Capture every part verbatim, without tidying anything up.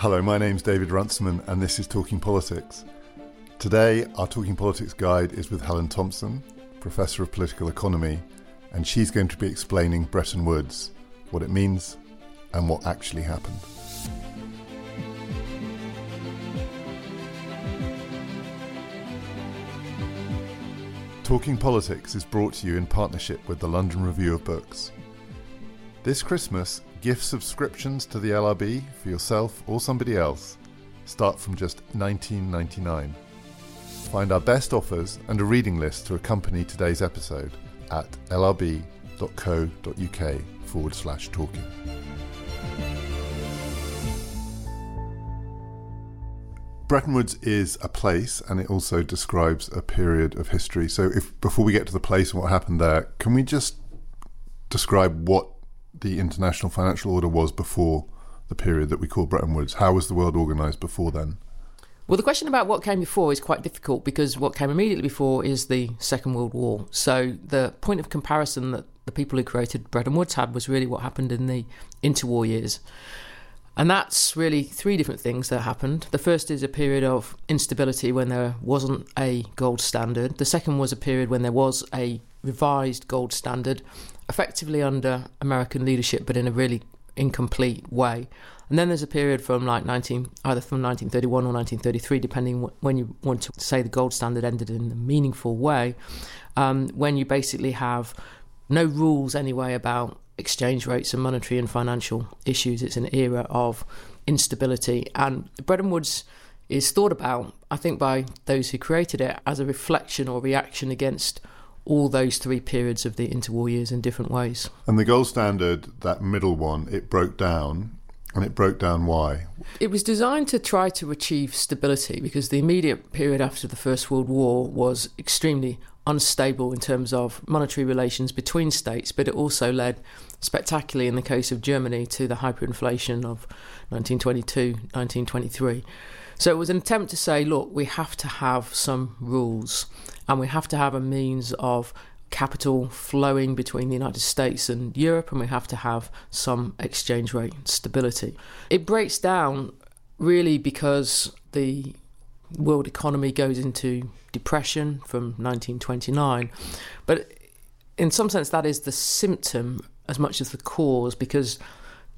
Hello, my name's David Runciman and this is Talking Politics. Today, our Talking Politics guide is with Helen Thompson, Professor of Political Economy, and she's going to be explaining Bretton Woods, what it means and what actually happened. Talking Politics is brought to you in partnership with the London Review of Books. This Christmas, gift subscriptions to the L R B for yourself or somebody else start from just nineteen ninety-nine. Find our best offers and a reading list to accompany today's episode at lrb.co.uk forward slash talking. Bretton Woods is a place, and it also describes a period of history. So if before we get to the place and what happened there, can we just describe what the international financial order was before the period that we call Bretton Woods? How was the world organised before then? Well, the question about what came before is quite difficult because what came immediately before is the Second World War. So the point of comparison that the people who created Bretton Woods had was really what happened in the interwar years. And that's really three different things that happened. The first is a period of instability when there wasn't a gold standard. The second was a period when there was a revised gold standard, effectively under American leadership, but in a really incomplete way. And then there's a period from like nineteen, either from nineteen thirty-one or nineteen thirty-three, depending when you want to say the gold standard ended in a meaningful way, um, when you basically have no rules anyway about exchange rates and monetary and financial issues. It's an era of instability. And Bretton Woods is thought about, I think, by those who created it as a reflection or reaction against all those three periods of the interwar years in different ways. And the gold standard, that middle one, it broke down, and it broke down why? It was designed to try to achieve stability because the immediate period after the First World War was extremely unstable in terms of monetary relations between states, but it also led spectacularly, in the case of Germany, to the hyperinflation of nineteen twenty-two, nineteen twenty-three. So it was an attempt to say, look, we have to have some rules and we have to have a means of capital flowing between the United States and Europe, and we have to have some exchange rate stability. It breaks down really because the world economy goes into depression from nineteen twenty-nine, but in some sense that is the symptom as much as the cause, because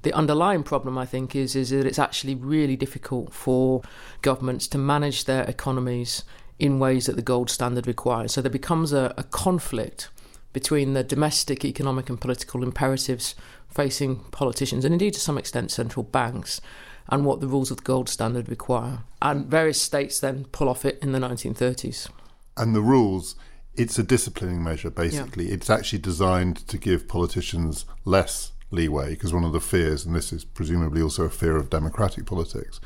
the underlying problem, I think, is, is that it's actually really difficult for governments to manage their economies in ways that the gold standard requires. So there becomes a, a conflict between the domestic economic and political imperatives facing politicians and indeed to some extent central banks and what the rules of the gold standard require. And various states then pull off it in the nineteen thirties. And the rules, it's a disciplining measure, basically. Yeah. It's actually designed to give politicians less leeway, because one of the fears, and this is presumably also a fear of democratic politics,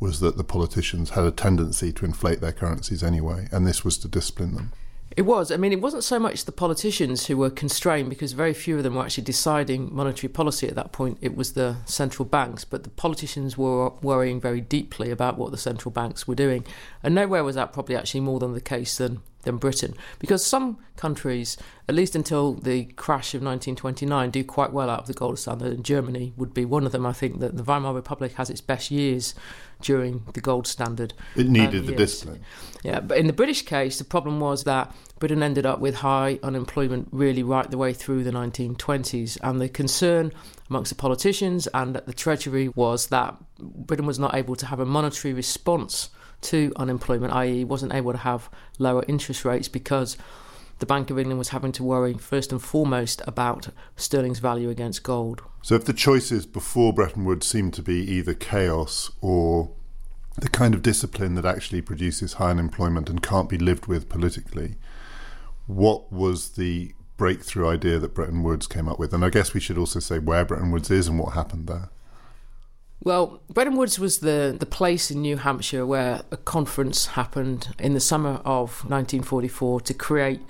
was that the politicians had a tendency to inflate their currencies anyway, and this was to discipline them. It was. I mean, it wasn't so much the politicians who were constrained, because very few of them were actually deciding monetary policy at that point. It was the central banks, but the politicians were worrying very deeply about what the central banks were doing. And nowhere was that probably actually more than the case than, than Britain, because some countries, at least until the crash of nineteen twenty-nine, do quite well out of the gold standard, and Germany would be one of them. I think that the Weimar Republic has its best years during the gold standard. It needed um, the yes. discipline. Yeah, but in the British case, the problem was that Britain ended up with high unemployment really right the way through the nineteen twenties, and the concern amongst the politicians and at the Treasury was that Britain was not able to have a monetary response to unemployment, that is wasn't able to have lower interest rates because the Bank of England was having to worry first and foremost about sterling's value against gold. So if the choices before Bretton Woods seemed to be either chaos or the kind of discipline that actually produces high unemployment and can't be lived with politically, what was the breakthrough idea that Bretton Woods came up with? And I guess we should also say where Bretton Woods is and what happened there. Well, Bretton Woods was the, the place in New Hampshire where a conference happened in the summer of nineteen forty-four to create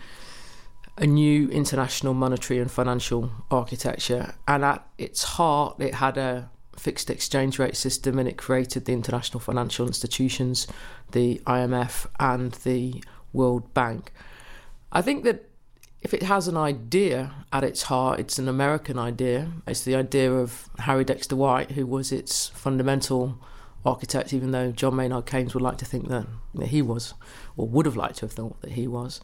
a new international monetary and financial architecture. And at its heart, it had a fixed exchange rate system, and it created the international financial institutions, the I M F and the World Bank. I think that if it has an idea at its heart, it's an American idea. It's the idea of Harry Dexter White, who was its fundamental architect, even though John Maynard Keynes would like to think that, that he was, or would have liked to have thought that he was.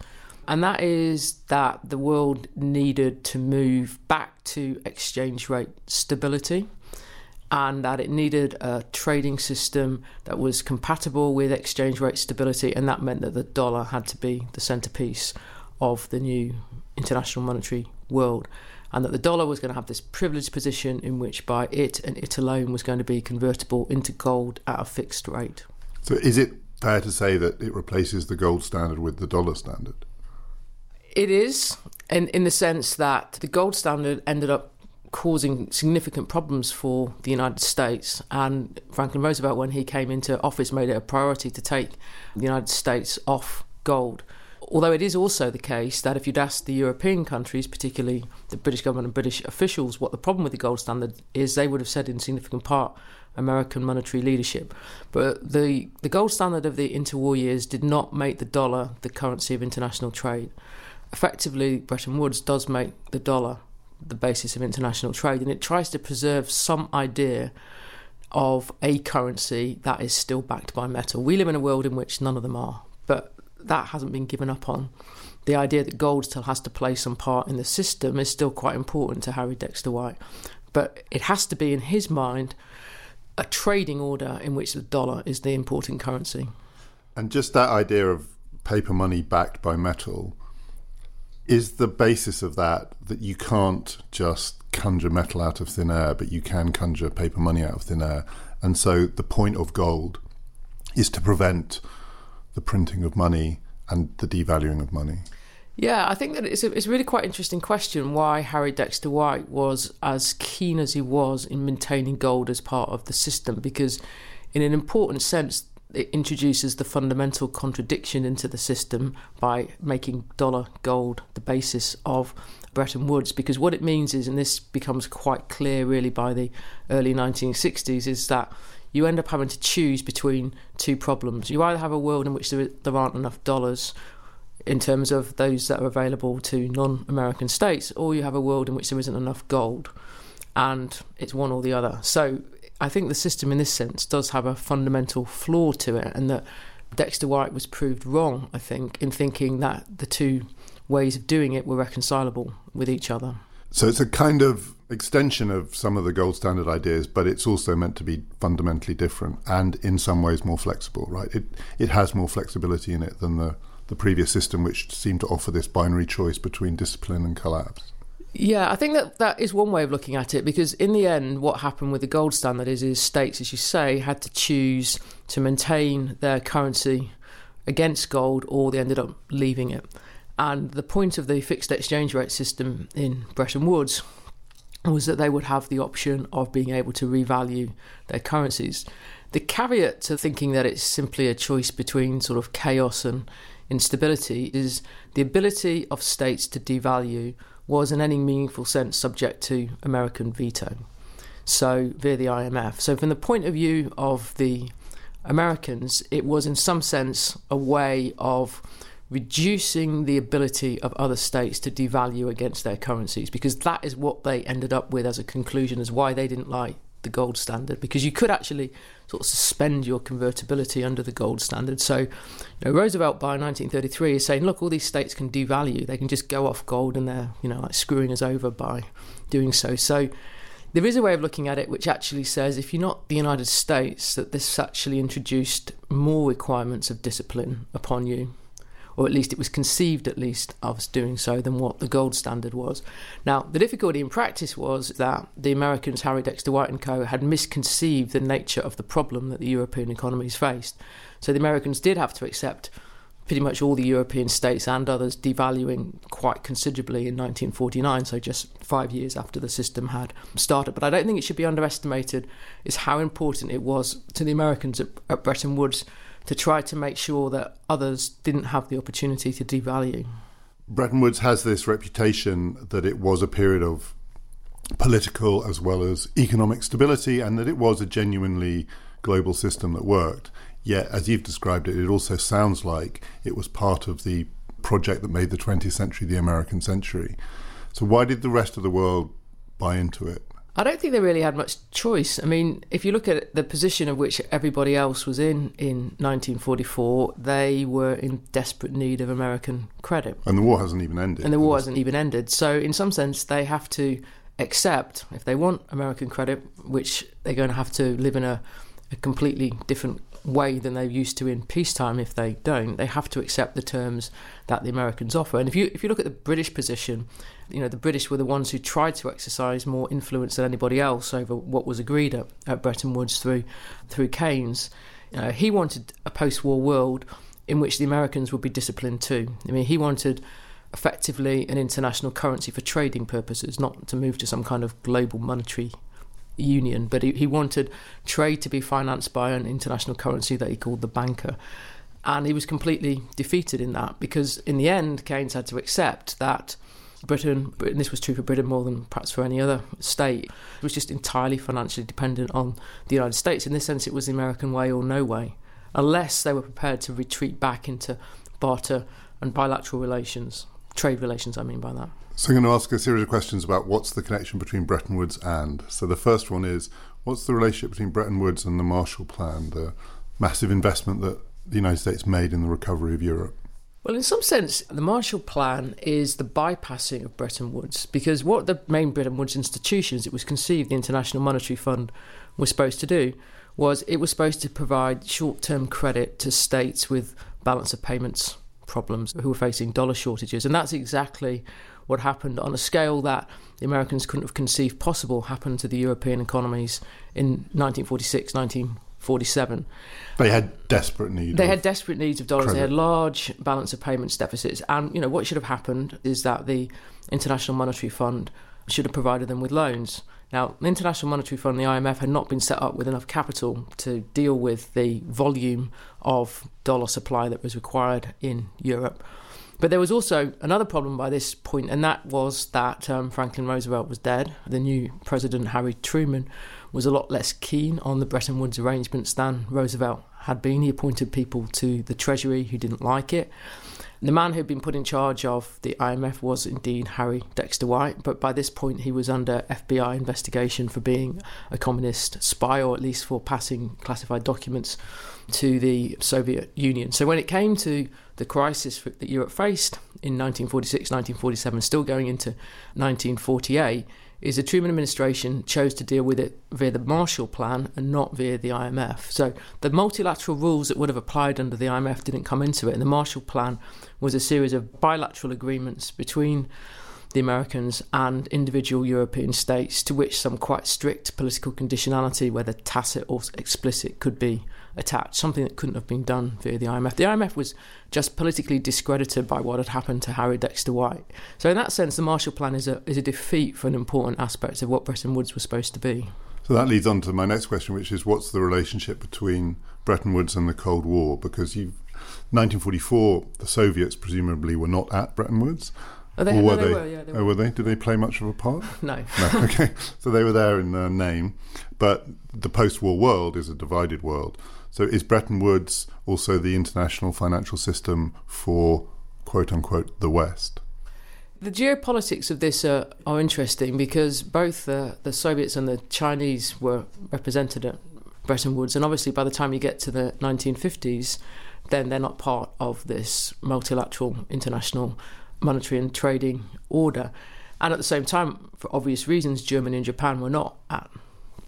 And that is that the world needed to move back to exchange rate stability, and that it needed a trading system that was compatible with exchange rate stability, and that meant that the dollar had to be the centrepiece of the new international monetary world, and that the dollar was going to have this privileged position in which by it and it alone was going to be convertible into gold at a fixed rate. So is it fair to say that it replaces the gold standard with the dollar standard? It is, in, in the sense that the gold standard ended up causing significant problems for the United States, and Franklin Roosevelt, when he came into office, made it a priority to take the United States off gold. Although it is also the case that if you'd asked the European countries, particularly the British government and British officials, what the problem with the gold standard is, they would have said in significant part American monetary leadership. But the, the gold standard of the interwar years did not make the dollar the currency of international trade. Effectively, Bretton Woods does make the dollar the basis of international trade, and it tries to preserve some idea of a currency that is still backed by metal. We live in a world in which none of them are, but that hasn't been given up on. The idea that gold still has to play some part in the system is still quite important to Harry Dexter White. But it has to be, in his mind, a trading order in which the dollar is the important currency. And just that idea of paper money backed by metal is the basis of that, that you can't just conjure metal out of thin air, but you can conjure paper money out of thin air. And so the point of gold is to prevent the printing of money and the devaluing of money? Yeah, I think that it's a, it's a really quite interesting question why Harry Dexter White was as keen as he was in maintaining gold as part of the system, because in an important sense it introduces the fundamental contradiction into the system by making dollar gold the basis of Bretton Woods, because what it means is, and this becomes quite clear really by the early nineteen sixties, is that you end up having to choose between two problems. You either have a world in which there, there aren't enough dollars in terms of those that are available to non-American states, or you have a world in which there isn't enough gold, and it's one or the other. So I think the system in this sense does have a fundamental flaw to it, and that Dexter White was proved wrong, I think, in thinking that the two ways of doing it were reconcilable with each other. So it's a kind of extension of some of the gold standard ideas, but it's also meant to be fundamentally different and in some ways more flexible, right? It it has more flexibility in it than the, the previous system, which seemed to offer this binary choice between discipline and collapse. Yeah, I think that that is one way of looking at it, because in the end, what happened with the gold standard is, is states, as you say, had to choose to maintain their currency against gold, or they ended up leaving it. And the point of the fixed exchange rate system in Bretton Woods was that they would have the option of being able to revalue their currencies. The caveat to thinking that it's simply a choice between sort of chaos and instability is the ability of states to devalue was in any meaningful sense subject to American veto, so via the I M F. So from the point of view of the Americans, it was in some sense a way of reducing the ability of other states to devalue against their currencies, because that is what they ended up with as a conclusion as why they didn't like the gold standard, because you could actually sort of suspend your convertibility under the gold standard. So you know, Roosevelt by nineteen thirty-three is saying, look, all these states can devalue, they can just go off gold, and they're, you know, like screwing us over by doing so. So there is a way of looking at it which actually says, if you're not the United States, that this actually introduced more requirements of discipline upon you, or at least it was conceived at least of doing so, than what the gold standard was. Now, the difficulty in practice was that the Americans, Harry Dexter White and co., had misconceived the nature of the problem that the European economies faced. So the Americans did have to accept pretty much all the European states and others devaluing quite considerably in nineteen forty-nine, so just five years after the system had started. But I don't think it should be underestimated is how important it was to the Americans at, at Bretton Woods to try to make sure that others didn't have the opportunity to devalue. Bretton Woods has this reputation that it was a period of political as well as economic stability, and that it was a genuinely global system that worked. Yet, as you've described it, it also sounds like it was part of the project that made the twentieth century the American century. So why did the rest of the world buy into it? I don't think they really had much choice. I mean, if you look at the position of which everybody else was in in nineteen forty-four, they were in desperate need of American credit. And the war hasn't even ended. And the war hasn't even ended. So in some sense, they have to accept, if they want American credit, which they're going to have to live in a, a completely different way than they used to in peacetime if they don't, they have to accept the terms that the Americans offer. And if you if you look at the British position, you know, the British were the ones who tried to exercise more influence than anybody else over what was agreed at, at Bretton Woods through through Keynes. You know, he wanted a post-war world in which the Americans would be disciplined too. I mean, he wanted effectively an international currency for trading purposes, not to move to some kind of global monetary union, but he, he wanted trade to be financed by an international currency that he called the banker. And he was completely defeated in that, because in the end Keynes had to accept that Britain, and this was true for Britain more than perhaps for any other state, was just entirely financially dependent on the United States. In this sense, it was the American way or no way, unless they were prepared to retreat back into barter and bilateral relations, trade relations I mean by that. So I'm going to ask a series of questions about what's the connection between Bretton Woods and. So the first one is, what's the relationship between Bretton Woods and the Marshall Plan, the massive investment that the United States made in the recovery of Europe? Well, in some sense, the Marshall Plan is the bypassing of Bretton Woods, because what the main Bretton Woods institutions, it was conceived the International Monetary Fund, was supposed to do was it was supposed to provide short-term credit to states with balance of payments problems who were facing dollar shortages. And that's exactly what happened on a scale that the Americans couldn't have conceived possible happened to the European economies in nineteen forty-six, nineteen forty-seven. They had desperate needs. They had desperate needs of dollars. Credit. They had large balance of payments deficits. And, you know, what should have happened is that the International Monetary Fund should have provided them with loans. Now, the International Monetary Fund, the I M F, had not been set up with enough capital to deal with the volume of dollar supply that was required in Europe. But there was also another problem by this point, and that was that um, Franklin Roosevelt was dead. The new president, Harry Truman, was a lot less keen on the Bretton Woods arrangements than Roosevelt had been. He appointed people to the Treasury who didn't like it. The man who'd been put in charge of the I M F was indeed Harry Dexter White, but by this point he was under F B I investigation for being a communist spy, or at least for passing classified documents to the Soviet Union. So when it came to the crisis that Europe faced in nineteen forty-six, nineteen forty-seven, still going into nineteen forty-eight, is the Truman administration chose to deal with it via the Marshall Plan and not via the I M F. So the multilateral rules that would have applied under the I M F didn't come into it, and the Marshall Plan was a series of bilateral agreements between the Americans and individual European states, to which some quite strict political conditionality, whether tacit or explicit, could be attached, something that couldn't have been done via the I M F. The I M F was just politically discredited by what had happened to Harry Dexter White. So in that sense, the Marshall Plan is a is a defeat for an important aspect of what Bretton Woods was supposed to be. So that leads on to my next question, which is, what's the relationship between Bretton Woods and the Cold War? Because you've, nineteen forty-four, the Soviets presumably were not at Bretton Woods. Oh, they, or were no, they? They were, yeah, they were. Oh, were they? Did they play much of a part? No. No. Okay, so they were there in uh, name, but the post-war world is a divided world. So is Bretton Woods also the international financial system for, quote-unquote, the West? The geopolitics of this are, are interesting, because both the, the Soviets and the Chinese were represented at Bretton Woods, and obviously by the time you get to the nineteen fifties, then they're not part of this multilateral international monetary and trading order. And at the same time, for obvious reasons, Germany and Japan were not at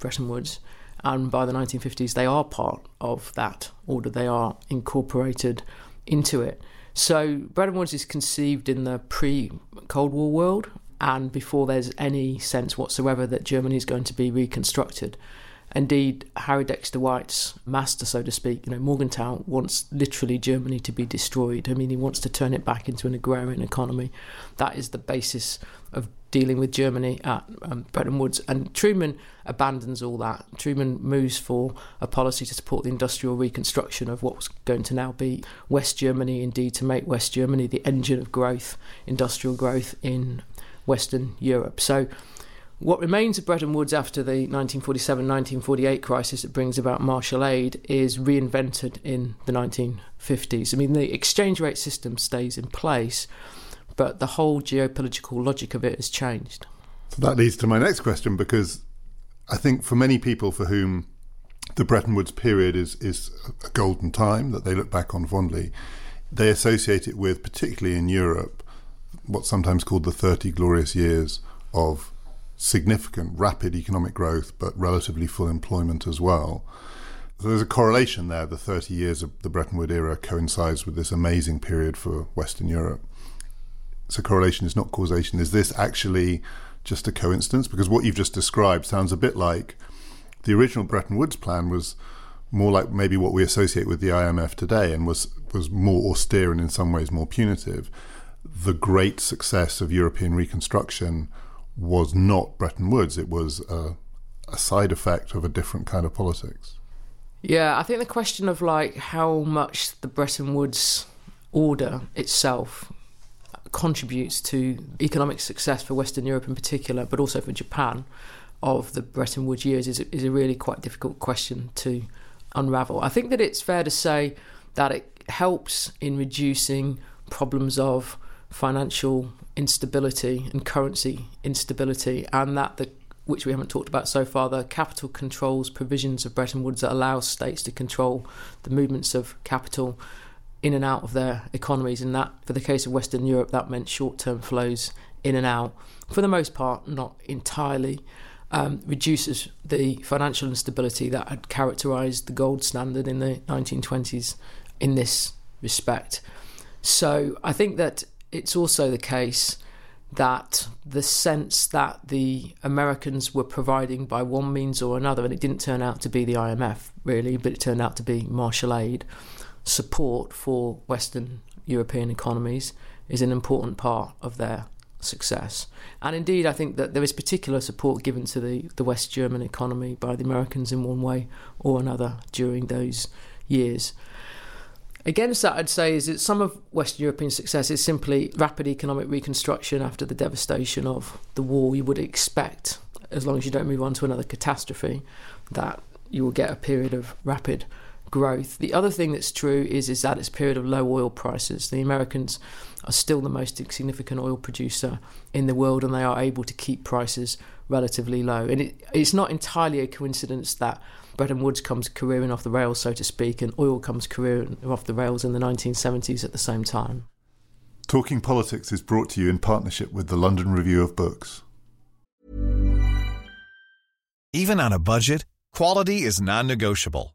Bretton Woods. And by the nineteen fifties, they are part of that order. They are incorporated into it. So Bretton Woods is conceived in the pre-Cold War world, and before there's any sense whatsoever that Germany is going to be reconstructed. Indeed, Harry Dexter White's master, so to speak, you know, Morgenthau, wants literally Germany to be destroyed. I mean, he wants to turn it back into an agrarian economy. That is the basis of dealing with Germany at um, Bretton Woods. And Truman abandons all that. Truman moves for a policy to support the industrial reconstruction of what was going to now be West Germany, indeed to make West Germany the engine of growth, industrial growth in Western Europe. So what remains of Bretton Woods after the nineteen forty-seven nineteen forty-eight crisis that brings about martial aid is reinvented in the nineteen fifties. I mean, the exchange rate system stays in place, but the whole geopolitical logic of it has changed. So that leads to my next question, because I think for many people for whom the Bretton Woods period is, is a golden time that they look back on fondly, they associate it with, particularly in Europe, what's sometimes called the thirty glorious years of significant, rapid economic growth, but relatively full employment as well. So there's a correlation there. The thirty years of the Bretton Woods era coincides with this amazing period for Western Europe. So correlation is not causation. Is this actually just a coincidence? Because what you've just described sounds a bit like the original Bretton Woods plan was more like maybe what we associate with the I M F today, and was, was more austere and in some ways more punitive. The great success of European reconstruction was not Bretton Woods. It was a, a side effect of a different kind of politics. Yeah, I think the question of like how much the Bretton Woods order itself contributes to economic success for Western Europe in particular, but also for Japan, of the Bretton Woods years is, is a really quite difficult question to unravel. I think that it's fair to say that it helps in reducing problems of financial instability and currency instability, and that the which we haven't talked about so far, the capital controls provisions of Bretton Woods that allows states to control the movements of capital in and out of their economies, and that for the case of Western Europe that meant short-term flows in and out, for the most part, not entirely, um, reduces the financial instability that had characterised the gold standard in the nineteen twenties in this respect. So I think that it's also the case that the sense that the Americans were providing by one means or another, and it didn't turn out to be the I M F really, but it turned out to be martial aid, support for Western European economies is an important part of their success. And indeed, I think that there is particular support given to the, the West German economy by the Americans in one way or another during those years. Against that, I'd say, is that some of Western European success is simply rapid economic reconstruction after the devastation of the war. You would expect, as long as you don't move on to another catastrophe, that you will get a period of rapid growth. The other thing that's true is, is that it's a period of low oil prices. The Americans are still the most significant oil producer in the world, and they are able to keep prices relatively low. And it, it's not entirely a coincidence that Bretton Woods comes careering off the rails, so to speak, and oil comes careering off the rails in the nineteen seventies at the same time. Talking Politics is brought to you in partnership with the London Review of Books. Even on a budget, quality is non-negotiable.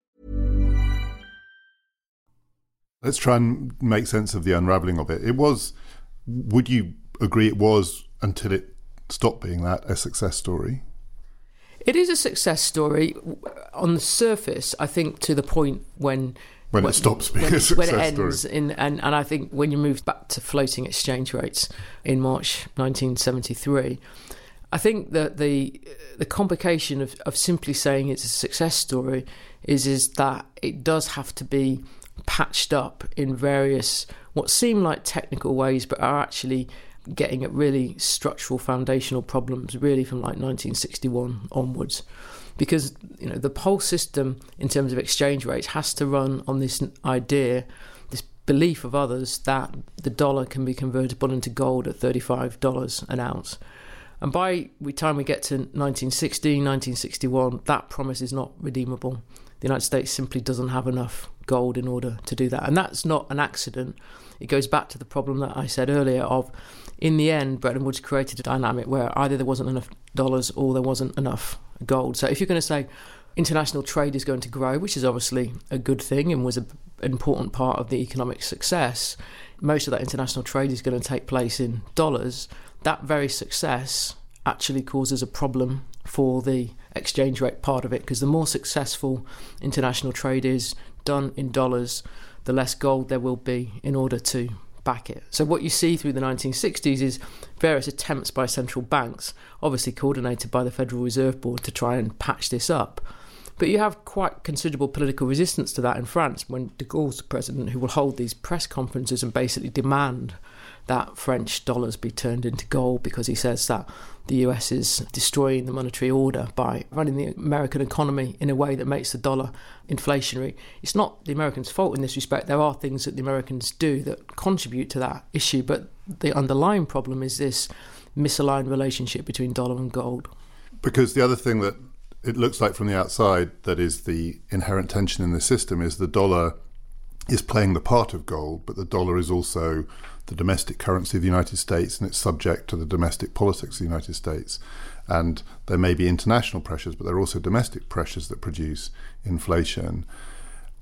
Let's try and make sense of the unravelling of it. It was, would you agree it was, until it stopped being that, a success story? It is a success story on the surface, I think, to the point when... When, when it stops being when, a success story. When it ends. In, and, and I think when you move back to floating exchange rates in March nineteen seventy-three, I think that the the complication of, of simply saying it's a success story is, is that it does have to be patched up in various, what seem like technical ways, but are actually getting at really structural foundational problems really from like nineteen sixty-one onwards, because you know the whole system in terms of exchange rates has to run on this idea, this belief of others, that the dollar can be convertible into gold at thirty-five dollars an ounce. And by the time we get to nineteen sixteen, nineteen sixty-one, that promise is not redeemable. The United States simply doesn't have enough gold in order to do that. And that's not an accident. It goes back to the problem that I said earlier of, in the end, Bretton Woods created a dynamic where either there wasn't enough dollars or there wasn't enough gold. So if you're going to say international trade is going to grow, which is obviously a good thing and was an important part of the economic success, most of that international trade is going to take place in dollars. That very success actually causes a problem for the exchange rate part of it, because the more successful international trade is done in dollars, the less gold there will be in order to back it. So what you see through the nineteen sixties is various attempts by central banks, obviously coordinated by the Federal Reserve Board, to try and patch this up. But you have quite considerable political resistance to that in France when de Gaulle's the president, who will hold these press conferences and basically demand that French dollars be turned into gold, because he says that the U S is destroying the monetary order by running the American economy in a way that makes the dollar inflationary. It's not the Americans' fault in this respect. There are things that the Americans do that contribute to that issue, but the underlying problem is this misaligned relationship between dollar and gold. Because the other thing that it looks like from the outside that is the inherent tension in the system is the dollar is playing the part of gold, but the dollar is also the domestic currency of the United States, and it's subject to the domestic politics of the United States. And there may be international pressures, but there are also domestic pressures that produce inflation.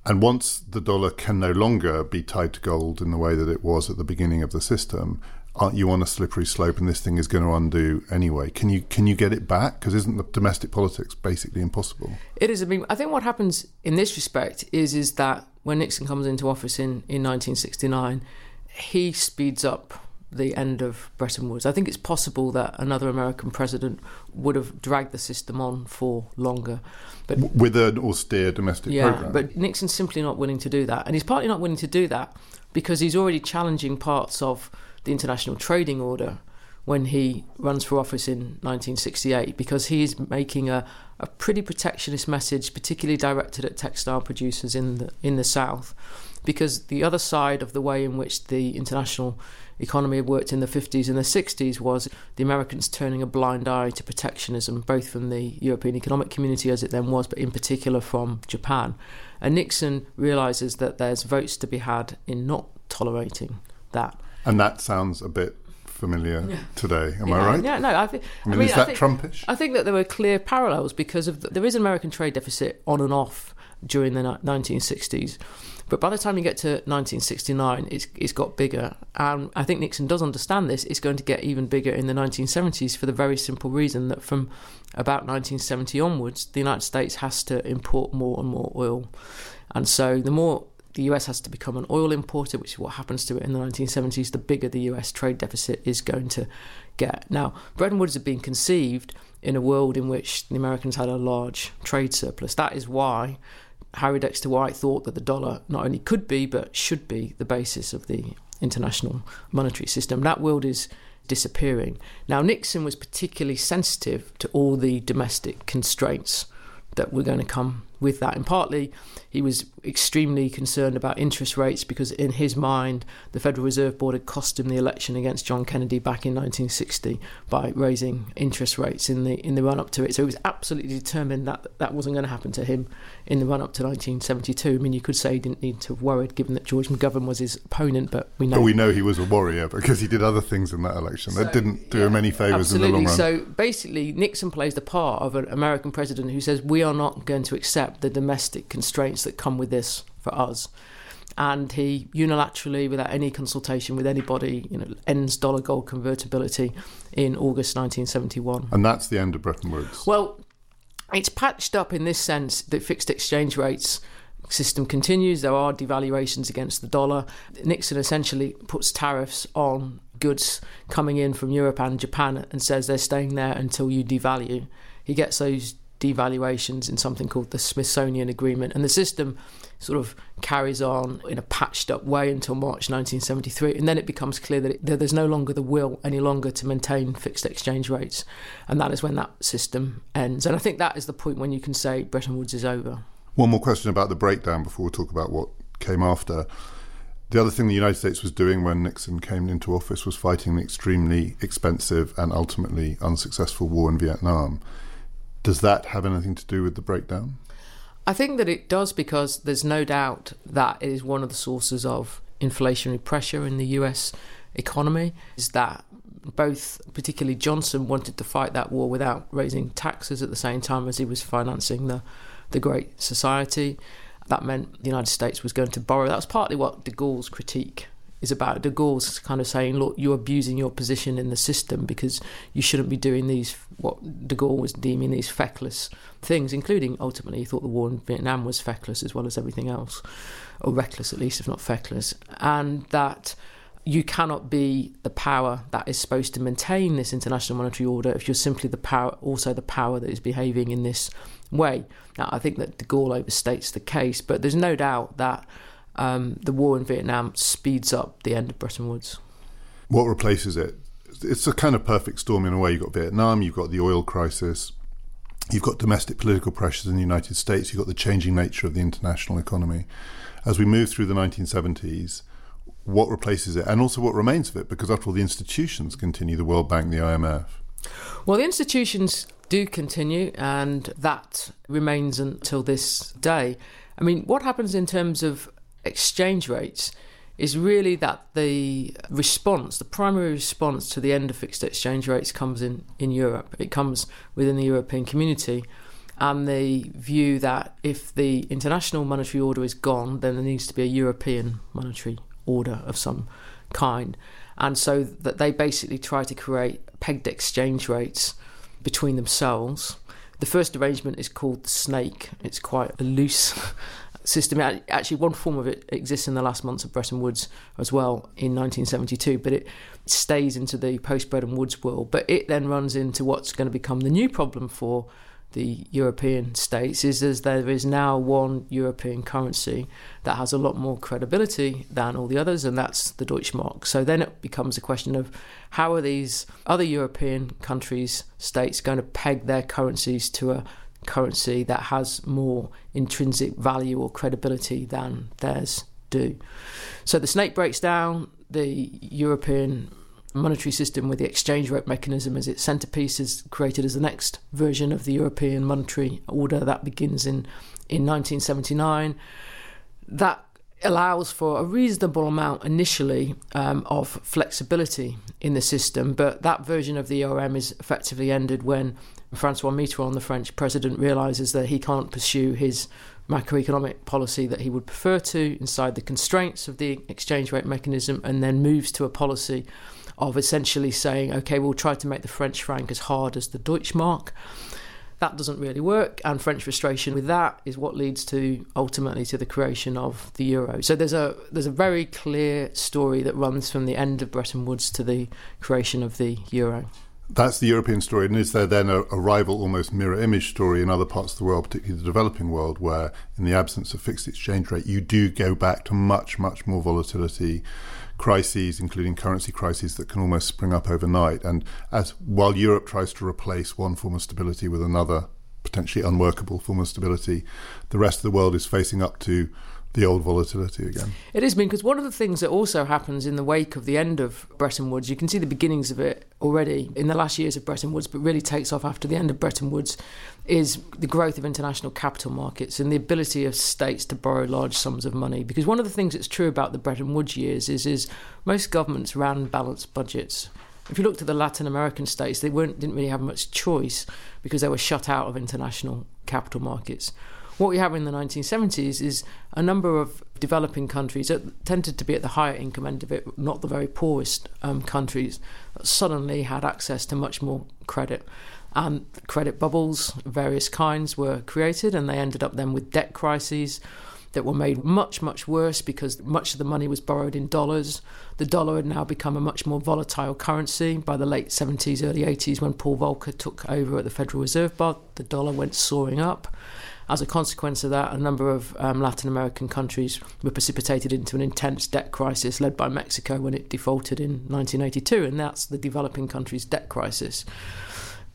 And once the dollar can no longer be tied to gold in the way that it was at the beginning of the system, aren't you on a slippery slope, and this thing is going to undo anyway? Can you can you get it back? Because isn't the domestic politics basically impossible? It is. I mean, I think what happens in this respect is is that when Nixon comes into office in, in nineteen sixty-nine, he speeds up the end of Bretton Woods. I think it's possible that another American president would have dragged the system on for longer. But with an austere domestic yeah, programme. But Nixon's simply not willing to do that. And he's partly not willing to do that because he's already challenging parts of the international trading order when he runs for office in nineteen sixty-eight, because he is making a, a pretty protectionist message, particularly directed at textile producers in the in the South, because the other side of the way in which the international economy worked in the fifties and the sixties was the Americans turning a blind eye to protectionism, both from the European Economic Community as it then was, but in particular from Japan. And Nixon realises that there's votes to be had in not tolerating that. And that sounds a bit familiar yeah. today, am yeah, I right? Yeah, no, I think... I mean, I mean is I that think, Trumpish? I think that there were clear parallels because of the, there is an American trade deficit on and off during the nineteen sixties. But by the time you get to nineteen sixty-nine, it's it's got bigger. And um, I think Nixon does understand this. It's going to get even bigger in the nineteen seventies for the very simple reason that from about nineteen seventy onwards, the United States has to import more and more oil. And so the more... the U S has to become an oil importer, which is what happens to it in the nineteen seventies, the bigger the U S trade deficit is going to get. Now, Bretton Woods had been conceived in a world in which the Americans had a large trade surplus. That is why Harry Dexter White thought that the dollar not only could be, but should be the basis of the international monetary system. That world is disappearing. Now, Nixon was particularly sensitive to all the domestic constraints that were going to come with that. And partly he was extremely concerned about interest rates because in his mind the Federal Reserve Board had cost him the election against John Kennedy back in nineteen sixty by raising interest rates in the in the run-up to it. So he was absolutely determined that that wasn't going to happen to him in the run-up to nineteen seventy-two. I mean, you could say he didn't need to have worried given that George McGovern was his opponent, but we know... But we know he was a warrior because he did other things in that election. So, that didn't do yeah, him any favours absolutely. in the long run. So basically Nixon plays the part of an American president who says we are not going to accept the domestic constraints that come with this for us. And he unilaterally, without any consultation with anybody, you know, ends dollar-gold convertibility in August nineteen seventy-one. And that's the end of Bretton Woods. Well, it's patched up in this sense that fixed exchange rates system continues. There are devaluations against the dollar. Nixon essentially puts tariffs on goods coming in from Europe and Japan and says they're staying there until you devalue. He gets those devaluations in something called the Smithsonian Agreement, and the system sort of carries on in a patched up way until March nineteen seventy-three, and then it becomes clear that, it, that there's no longer the will any longer to maintain fixed exchange rates, and that is when that system ends. And I think that is the point when you can say Bretton Woods is over. One more question about the breakdown before we talk about what came after. The other thing the United States was doing when Nixon came into office was fighting an extremely expensive and ultimately unsuccessful war in Vietnam. Does that have anything to do with the breakdown? I think that it does, because there's no doubt that it is one of the sources of inflationary pressure in the U S economy, is that both, particularly Johnson, wanted to fight that war without raising taxes at the same time as he was financing the, the Great Society. That meant the United States was going to borrow. That's partly what de Gaulle's critique is about. De Gaulle's kind of saying, look, you're abusing your position in the system because you shouldn't be doing these, what de Gaulle was deeming these feckless things, including ultimately he thought the war in Vietnam was feckless as well as everything else, or reckless at least, if not feckless. And that You cannot be the power that is supposed to maintain this international monetary order if you're simply the power, also the power that is behaving in this way. Now, I think that de Gaulle overstates the case, but there's no doubt that um, the war in Vietnam speeds up the end of Bretton Woods. What replaces it? It's a kind of perfect storm in a way. You've got Vietnam, you've got the oil crisis, you've got domestic political pressures in the United States, you've got the changing nature of the international economy. As we move through the nineteen seventies, what replaces it and also what remains of it? Because after all, the institutions continue, the World Bank, the I M F. Well, the institutions do continue, and that remains until this day. I mean, what happens in terms of exchange rates is really that the response, the primary response to the end of fixed exchange rates comes in, in Europe. It comes within the European community, and the view that if the international monetary order is gone, then there needs to be a European monetary order of some kind. And so that they basically try to create pegged exchange rates between themselves. The first arrangement is called the snake. It's quite a loose system. Actually, one form of it exists in the last months of Bretton Woods as well in nineteen seventy-two, but it stays into the post-Bretton Woods world. But it then runs into what's going to become the new problem for the European states, is as there is now one European currency that has a lot more credibility than all the others, and that's the Deutsche Mark. So then it becomes a question of how are these other European countries, states, going to peg their currencies to a currency that has more intrinsic value or credibility than theirs do. So the snake breaks down, the European monetary system with the exchange rate mechanism as its centrepiece is created as the next version of the European monetary order that begins in, in nineteen seventy-nine. That allows for a reasonable amount initially um, of flexibility in the system, but that version of the E R M is effectively ended when Francois Mitterrand, the French president, realises that he can't pursue his macroeconomic policy that he would prefer to inside the constraints of the exchange rate mechanism, and then moves to a policy of essentially saying, OK, we'll try to make the French franc as hard as the Deutsche Mark. That doesn't really work, and French frustration with that is what leads to ultimately to the creation of the euro. So there's a there's a very clear story that runs from the end of Bretton Woods to the creation of the euro. That's the European story, and is there then a, a rival, almost mirror image story in other parts of the world, particularly the developing world, where in the absence of fixed exchange rate, you do go back to much, much more volatility, crises, including currency crises that can almost spring up overnight. And as while Europe tries to replace one form of stability with another potentially unworkable form of stability, the rest of the world is facing up to the old volatility again. It has been, because one of the things that also happens in the wake of the end of Bretton Woods, you can see the beginnings of it already in the last years of Bretton Woods, but really takes off after the end of Bretton Woods, is the growth of international capital markets and the ability of states to borrow large sums of money. Because one of the things that's true about the Bretton Woods years is, is most governments ran balanced budgets. If you looked at the Latin American states, they weren't, didn't really have much choice because they were shut out of international capital markets. What we have in the nineteen seventies is a number of developing countries that tended to be at the higher income end of it, not the very poorest um, countries, that suddenly had access to much more credit. And credit bubbles, various kinds, were created, and they ended up then with debt crises that were made much, much worse because much of the money was borrowed in dollars. The dollar had now become a much more volatile currency. By the late seventies, early eighties, when Paul Volcker took over at the Federal Reserve Board, the dollar went soaring up. As a consequence of that, a number of um, Latin American countries were precipitated into an intense debt crisis led by Mexico when it defaulted in nineteen eighty-two, and that's the developing countries' debt crisis,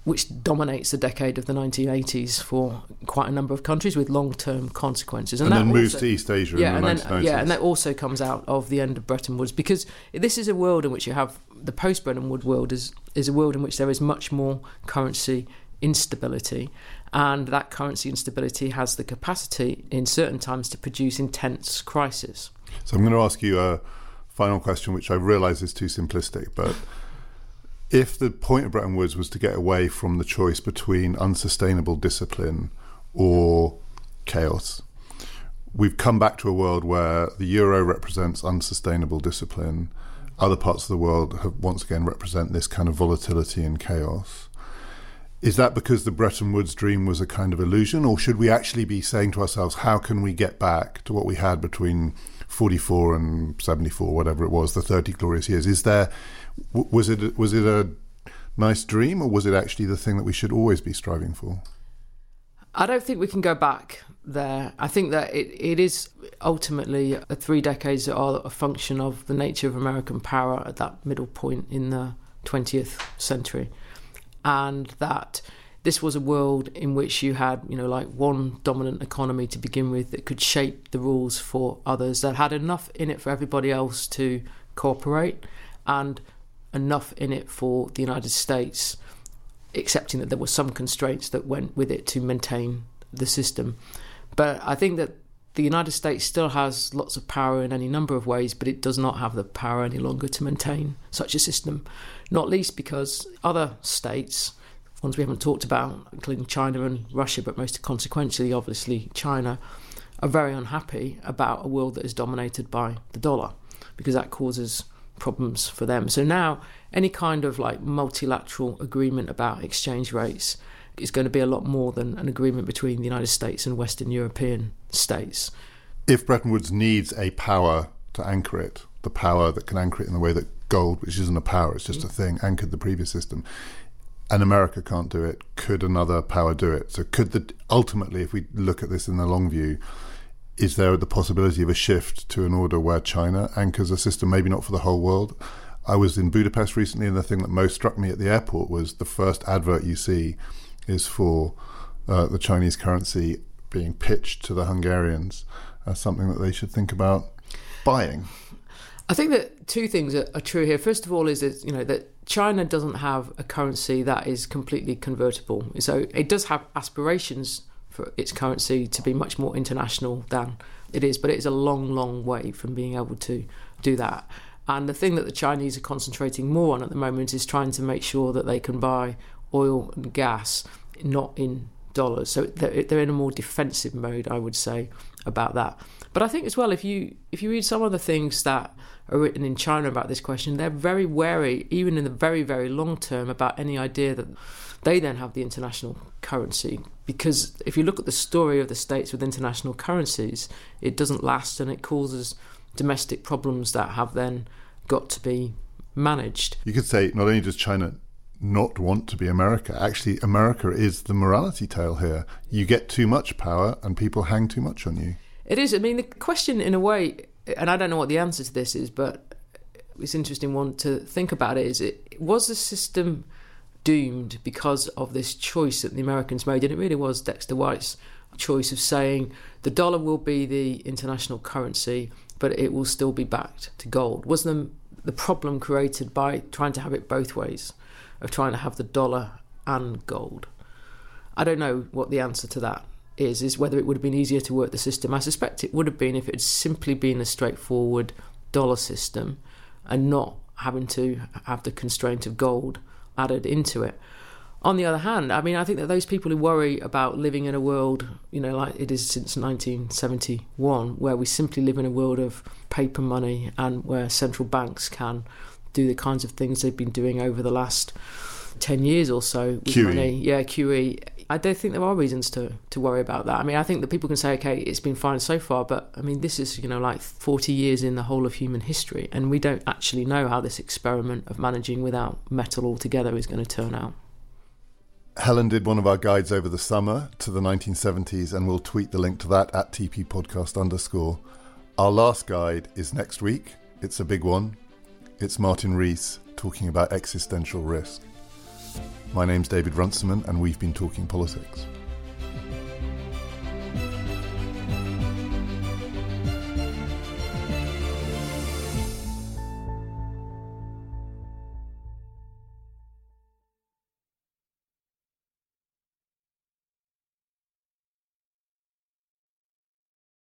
which dominates the decade of the nineteen eighties for quite a number of countries with long-term consequences. And, and that then moves also to East Asia yeah, in the and nineteen nineties. Then, yeah, and that also comes out of the end of Bretton Woods, because this is a world in which you have the post-Bretton Woods world is, is a world in which there is much more currency instability, and that currency instability has the capacity in certain times to produce intense crisis. So I'm going to ask you a final question, which I realise is too simplistic, but if the point of Bretton Woods was to get away from the choice between unsustainable discipline or chaos, we've come back to a world where the euro represents unsustainable discipline. Other parts of the world have once again represent this kind of volatility and chaos. Is that because the Bretton Woods dream was a kind of illusion, or should we actually be saying to ourselves, how can we get back to what we had between forty-four and seventy-four, whatever it was, the thirty glorious years? Is there, was it was it a nice dream, or was it actually the thing that we should always be striving for? I don't think we can go back there. I think that it, it is ultimately a three decades that are a function of the nature of American power at that middle point in the twentieth century. And that this was a world in which you had, you know, like one dominant economy to begin with that could shape the rules for others, that had enough in it for everybody else to cooperate and enough in it for the United States, accepting that there were some constraints that went with it to maintain the system. But I think that the United States still has lots of power in any number of ways, but it does not have the power any longer to maintain such a system, not least because other states, ones we haven't talked about, including China and Russia, but most consequentially, obviously, China, are very unhappy about a world that is dominated by the dollar, because that causes problems for them. So now any kind of like multilateral agreement about exchange rates is going to be a lot more than an agreement between the United States and Western European states. If Bretton Woods needs a power to anchor it, the power that can anchor it in the way that gold, which isn't a power, it's just a thing, anchored the previous system, and America can't do it, could another power do it? So could the, ultimately, if we look at this in the long view, is there the possibility of a shift to an order where China anchors a system, maybe not for the whole world? I was in Budapest recently, and the thing that most struck me at the airport was the first advert you see is for uh, the Chinese currency being pitched to the Hungarians as something that they should think about buying. I think that two things are, are true here. First of all, is that, you know, that China doesn't have a currency that is completely convertible. So it does have aspirations for its currency to be much more international than it is, but it is a long, long way from being able to do that. And the thing that the Chinese are concentrating more on at the moment is trying to make sure that they can buy oil and gas, not in dollars. So they're in a more defensive mode, I would say, about that. But I think as well, if you if you read some of the things that are written in China about this question, they're very wary, even in the very, very long term, about any idea that they then have the international currency. Because if you look at the story of the states with international currencies, it doesn't last, and it causes domestic problems that have then got to be managed. You could say not only does China not want to be America, actually America is the morality tale here. You get too much power and people hang too much on you. It is, I mean, the question in a way, and I don't know what the answer to this is, but it's an interesting one to think about it, is it was the system doomed because of this choice that the Americans made? And it really was Dexter White's choice of saying the dollar will be the international currency, but it will still be backed to gold. Was the, the problem created by trying to have it both ways, of trying to have the dollar and gold? I don't know what the answer to that is, is whether it would have been easier to work the system. I suspect it would have been if it had simply been a straightforward dollar system and not having to have the constraint of gold added into it. On the other hand, I mean, I think that those people who worry about living in a world, you know, like it is since nineteen seventy-one, where we simply live in a world of paper money and where central banks can do the kinds of things they've been doing over the last ten years or so. Q E. Money. Yeah, Q E. I don't think there are reasons to, to worry about that. I mean, I think that people can say, OK, it's been fine so far, but I mean, this is, you know, like forty years in the whole of human history, and we don't actually know how this experiment of managing without metal altogether is going to turn out. Helen did one of our guides over the summer to the nineteen seventies, and we'll tweet the link to that at tppodcast underscore. Our last guide is next week. It's a big one. It's Martin Rees talking about existential risk. My name's David Runciman, and we've been talking politics.